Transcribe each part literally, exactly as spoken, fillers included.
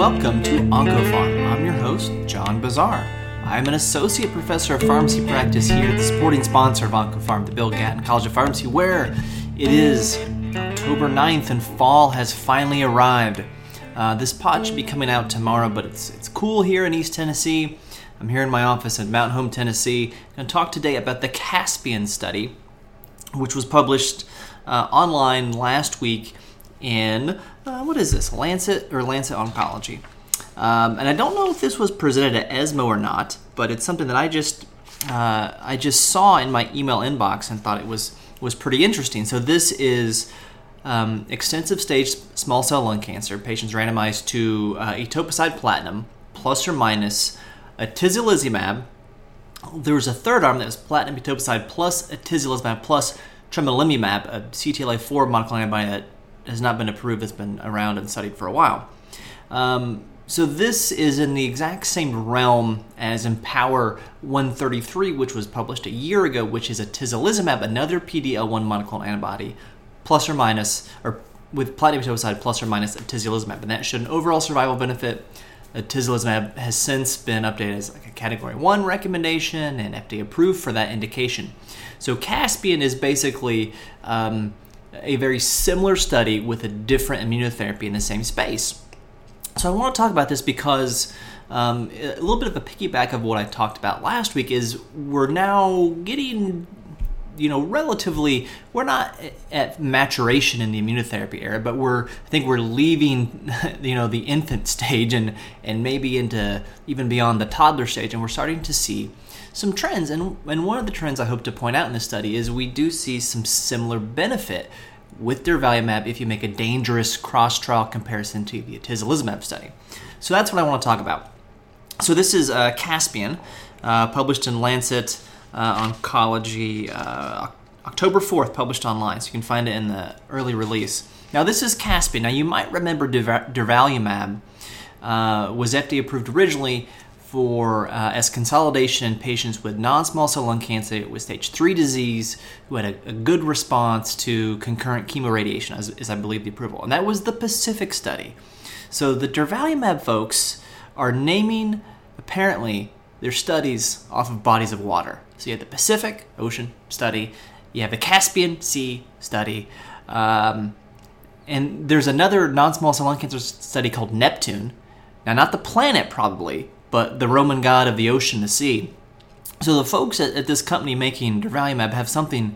Welcome to OncoFarm. I'm your host, John Bazar. I'm an associate professor of pharmacy practice here at the supporting sponsor of OncoFarm, the Bill Gatton College of Pharmacy, where it is October ninth and fall has finally arrived. Uh, this pod should be coming out tomorrow, but it's it's cool here in East Tennessee. I'm here in my office in Mount Home, Tennessee. I'm going to talk today about the Caspian Study, which was published uh, online last week in, uh, what is this, Lancet or Lancet Oncology. Um, and I don't know if this was presented at ESMO or not, but it's something that I just uh, I just saw in my email inbox and thought it was, was pretty interesting. So this is um, extensive stage small cell lung cancer, patients randomized to uh, etoposide platinum plus or minus atezolizumab. There was a third arm that was platinum etoposide plus atezolizumab plus tremelimumab, a C T L A four monoclonal antibody that has not been approved, that's been around and studied for a while. Um, so this is in the exact same realm as IMpower one thirty-three, which was published a year ago, which is atezolizumab, another P D-L one monoclonal antibody, plus or minus, or with platinum etoposide plus or minus atezolizumab, and that showed an overall survival benefit. Tislelizumab has since been updated as like a Category one recommendation and F D A approved for that indication. So Caspian is basically um, a very similar study with a different immunotherapy in the same space. So I want to talk about this because um, a little bit of a piggyback of what I talked about last week is we're now getting, you know, relatively, we're not at maturation in the immunotherapy era, but we're, I think we're leaving, you know, the infant stage and, and maybe into even beyond the toddler stage, and we're starting to see some trends. And, and one of the trends I hope to point out in this study is we do see some similar benefit with durvalumab if you make a dangerous cross-trial comparison to the atezolizumab study. So that's what I want to talk about. So this is uh, Caspian, uh, published in Lancet Uh, Oncology, uh, October fourth, published online, so you can find it in the early release. Now, this is Caspian. Now, you might remember Durva- durvalumab uh, was F D A approved originally for uh, as consolidation in patients with non-small cell lung cancer with stage three disease who had a, a good response to concurrent chemoradiation, as, as I believe the approval. And that was the Pacific study. So the durvalumab folks are naming, apparently, their studies off of bodies of water. So you have the Pacific Ocean study, you have the Caspian Sea study, um, and there's another non-small cell lung cancer study called Neptune. Now, not the planet probably, but the Roman god of the ocean, the sea. So the folks at, at this company making durvalumab have something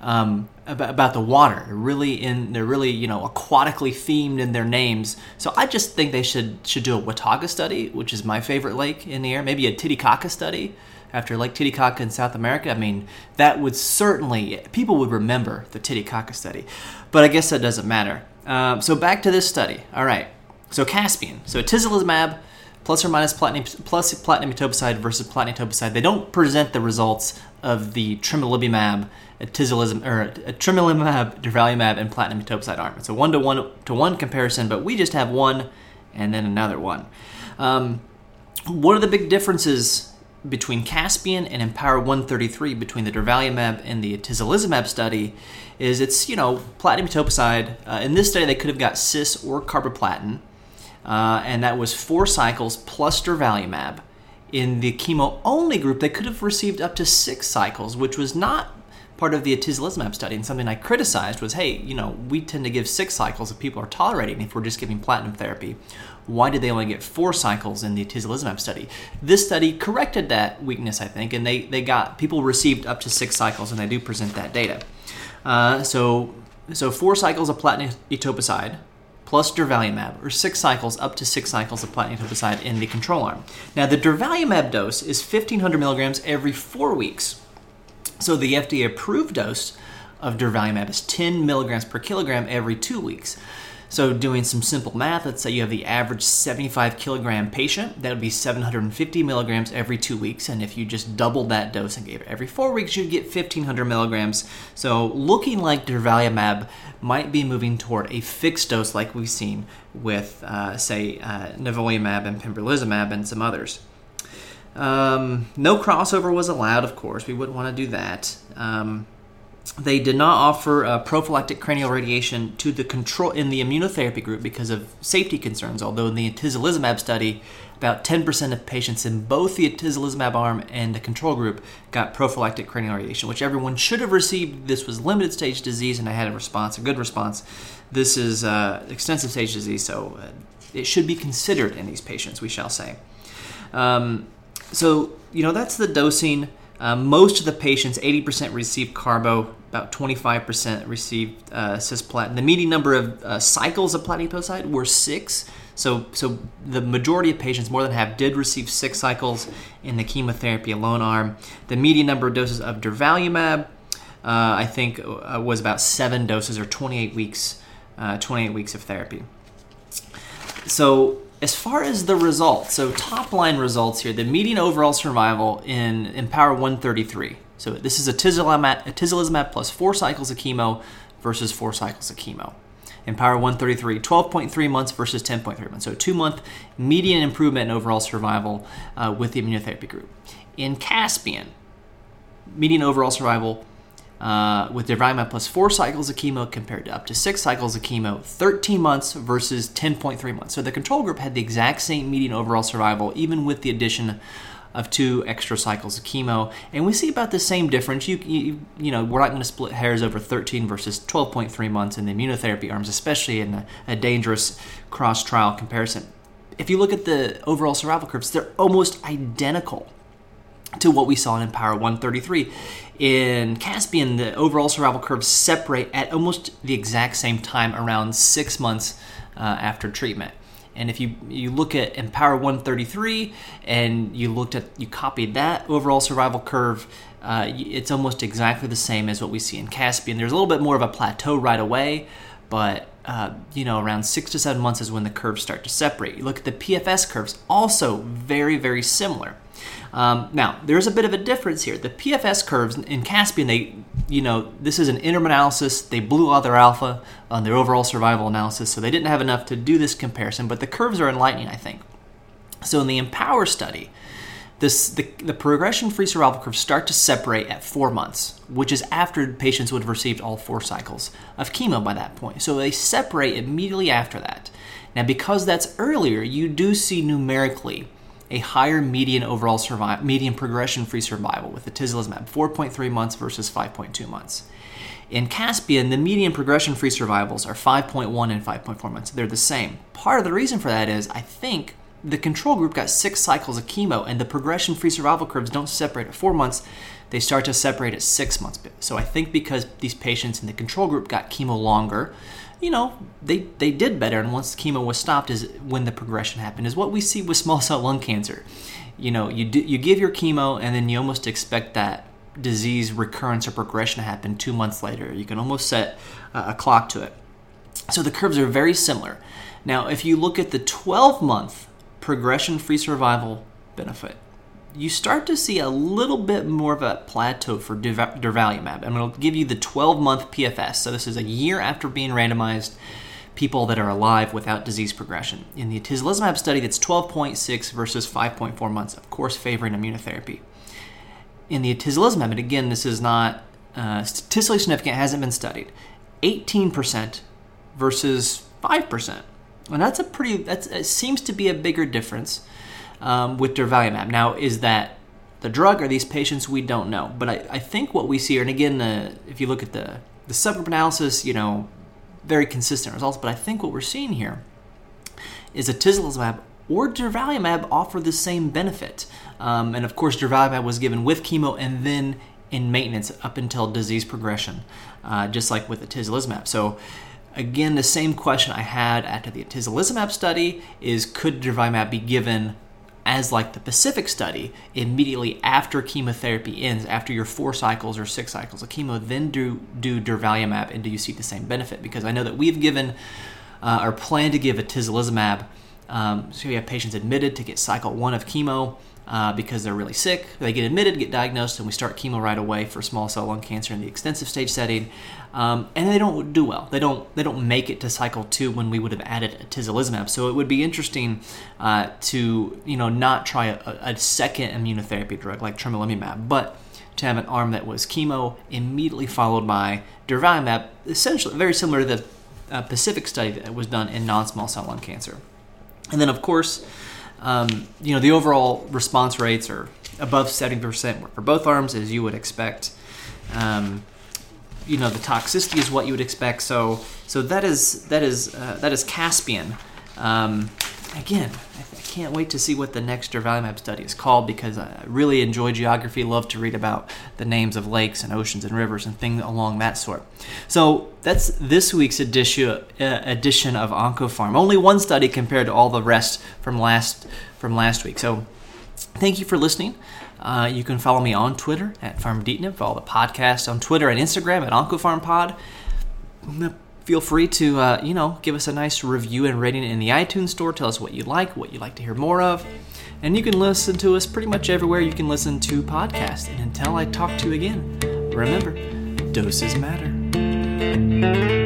um, about, about the water. They're really in, they're really you know aquatically themed in their names. So I just think they should should do a Watauga study, which is my favorite lake in the air. Maybe a Titicaca study. After Lake Titicaca in South America, I mean, that would certainly, people would remember the Titicaca study. But I guess that doesn't matter. Um, so back to this study. All right. So Caspian. So atezolizumab plus or minus platinum, plus platinum etoposide versus platinum etoposide. They don't present the results of the tremelimumab, atezolizumab, or tremelimumab, durvalumab, and platinum etoposide arm. It's a one-to-one to one comparison, but we just have one and then another one. Um, what are the big differences between Caspian and IMpower one thirty-three, between the durvalumab and the atezolizumab study, is it's, you know, platinum etoposide. Uh, in this study, they could have got cis or carboplatin, uh, and that was four cycles plus durvalumab. In the chemo-only group, they could have received up to six cycles, which was not part of the atezolizumab study. And something I criticized was, hey, you know, we tend to give six cycles if people are tolerating if we're just giving platinum therapy. Why did they only get four cycles in the atezolizumab study? This study corrected that weakness, I think, and they, they got people received up to six cycles, and they do present that data. Uh, so so four cycles of platinum etoposide plus durvalumab, or six cycles, up to six cycles of platinum etoposide in the control arm. Now, the durvalumab dose is fifteen hundred milligrams every four weeks. So the F D A approved dose of durvalumab is ten milligrams per kilogram every two weeks. So doing some simple math, let's say you have the average seventy-five kilogram patient, that would be seven hundred fifty milligrams every two weeks. And if you just doubled that dose and gave it every four weeks, you'd get fifteen hundred milligrams. So looking like durvalumab might be moving toward a fixed dose like we've seen with, uh, say, uh, nivolumab and pembrolizumab and some others. Um, no crossover was allowed, of course. We wouldn't want to do that. Um, They did not offer uh, prophylactic cranial radiation to the control in the immunotherapy group because of safety concerns, although in the atezolizumab study, about ten percent of patients in both the atezolizumab arm and the control group got prophylactic cranial radiation, which everyone should have received. This was limited stage disease, and I had a response, a good response. This is uh, extensive stage disease, so uh, it should be considered in these patients, we shall say. Um, so, you know, that's the dosing. Uh, most of the patients, eighty percent received carbo, about twenty-five percent received uh, cisplatin. The median number of uh, cycles of platin etoposide were six. So so the majority of patients, more than half, did receive six cycles in the chemotherapy alone arm. The median number of doses of durvalumab, uh, I think, uh, was about seven doses or twenty-eight weeks, uh, twenty-eight weeks of therapy. So as far as the results, so top-line results here, the median overall survival in IMpower one thirty-three. So this is atezolizumab, atezolizumab plus four cycles of chemo versus four cycles of chemo. IMpower one thirty-three, twelve point three months versus ten point three months. So two-month median improvement in overall survival uh, with the immunotherapy group. In Caspian, median overall survival uh, with durvalumab plus four cycles of chemo compared to up to six cycles of chemo, thirteen months versus ten point three months. So the control group had the exact same median overall survival, even with the addition of two extra cycles of chemo, and we see about the same difference. You you, you know, we're not going to split hairs over thirteen versus twelve point three months in the immunotherapy arms, especially in a, a dangerous cross-trial comparison. If you look at the overall survival curves, they're almost identical to what we saw in IMpower one thirty-three. In Caspian, the overall survival curves separate at almost the exact same time, around six months uh, after treatment. And if you, you look at IMpower one thirty-three and you looked at you copied that overall survival curve, uh, it's almost exactly the same as what we see in Caspian. There's a little bit more of a plateau right away, but uh, you know, around six to seven months is when the curves start to separate. You look at the P F S curves, also very, very similar. Um, now, there's a bit of a difference here. The P F S curves in Caspian, they, you know, this is an interim analysis. They blew all their alpha on their overall survival analysis, so they didn't have enough to do this comparison, but the curves are enlightening, I think. So in the IMpower study, this the, the progression-free survival curves start to separate at four months, which is after patients would have received all four cycles of chemo by that point. So they separate immediately after that. Now, because that's earlier, you do see numerically a higher median overall survival, median progression-free survival with atezolizumab, four point three months versus five point two months. In Caspian, the median progression-free survivals are five point one and five point four months. They're the same. Part of the reason for that is, I think, the control group got six cycles of chemo, and the progression-free survival curves don't separate at four months. They start to separate at six months. So I think because these patients in the control group got chemo longer, you know, they, they did better, and once chemo was stopped is when the progression happened, is what we see with small cell lung cancer. You know, you do, you give your chemo, and then you almost expect that disease recurrence or progression to happen two months later. You can almost set uh, a clock to it. So the curves are very similar. Now, if you look at the twelve-month progression-free survival benefit, you start to see a little bit more of a plateau for durvalumab. I'm going to give you the twelve-month P F S. So this is a year after being randomized, people that are alive without disease progression. In the atezolizumab study, that's twelve point six versus five point four months, of course favoring immunotherapy. In the atezolizumab, and again, this is not uh, statistically significant, hasn't been studied, eighteen percent versus five percent. And that's a pretty, that's, it seems to be a bigger difference. Um, with durvalumab. Now, is that the drug or these patients? We don't know. But I, I think what we see here, and again, uh, if you look at the, the subgroup analysis, you know, very consistent results. But I think what we're seeing here is atezolizumab or durvalumab offer the same benefit. Um, and, of course, durvalumab was given with chemo and then in maintenance up until disease progression, uh, just like with atezolizumab. So, again, the same question I had after the atezolizumab study is, could durvalumab be given as like the Pacific study, immediately after chemotherapy ends, after your four cycles or six cycles of chemo, then do, do durvalumab, and do you see the same benefit? Because I know that we've given uh, or plan to give atezolizumab, um, so we have patients admitted to get cycle one of chemo uh, because they're really sick. They get admitted, get diagnosed, and we start chemo right away for small cell lung cancer in the extensive stage setting, um, and they don't do well. They don't they don't make it to cycle two when we would have added atezolizumab. So it would be interesting uh, to you know not try a, a second immunotherapy drug like tremelimumab, but to have an arm that was chemo, immediately followed by durvalumab, essentially very similar to the uh, Pacific study that was done in non-small cell lung cancer. And then, of course, um, you know, the overall response rates are above seventy percent for both arms, as you would expect. Um, you know, the toxicity is what you would expect. So, so that is that is uh, that is Caspian. Um, again, I, I can't wait to see what the next durvalumab study is called, because I really enjoy geography. Love to read about the names of lakes and oceans and rivers and things along that sort. So that's this week's edition uh, edition of OncoFarm. Only one study compared to all the rest from last from last week. So thank you for listening. Uh, you can follow me on Twitter at PharmDeetnip, follow the podcast on Twitter and Instagram at OncoFarmPod. Feel free to, uh, you know, give us a nice review and rating in the iTunes store. Tell us what you like, what you'd like to hear more of. And you can listen to us pretty much everywhere you can listen to podcasts. And until I talk to you again, remember, doses matter.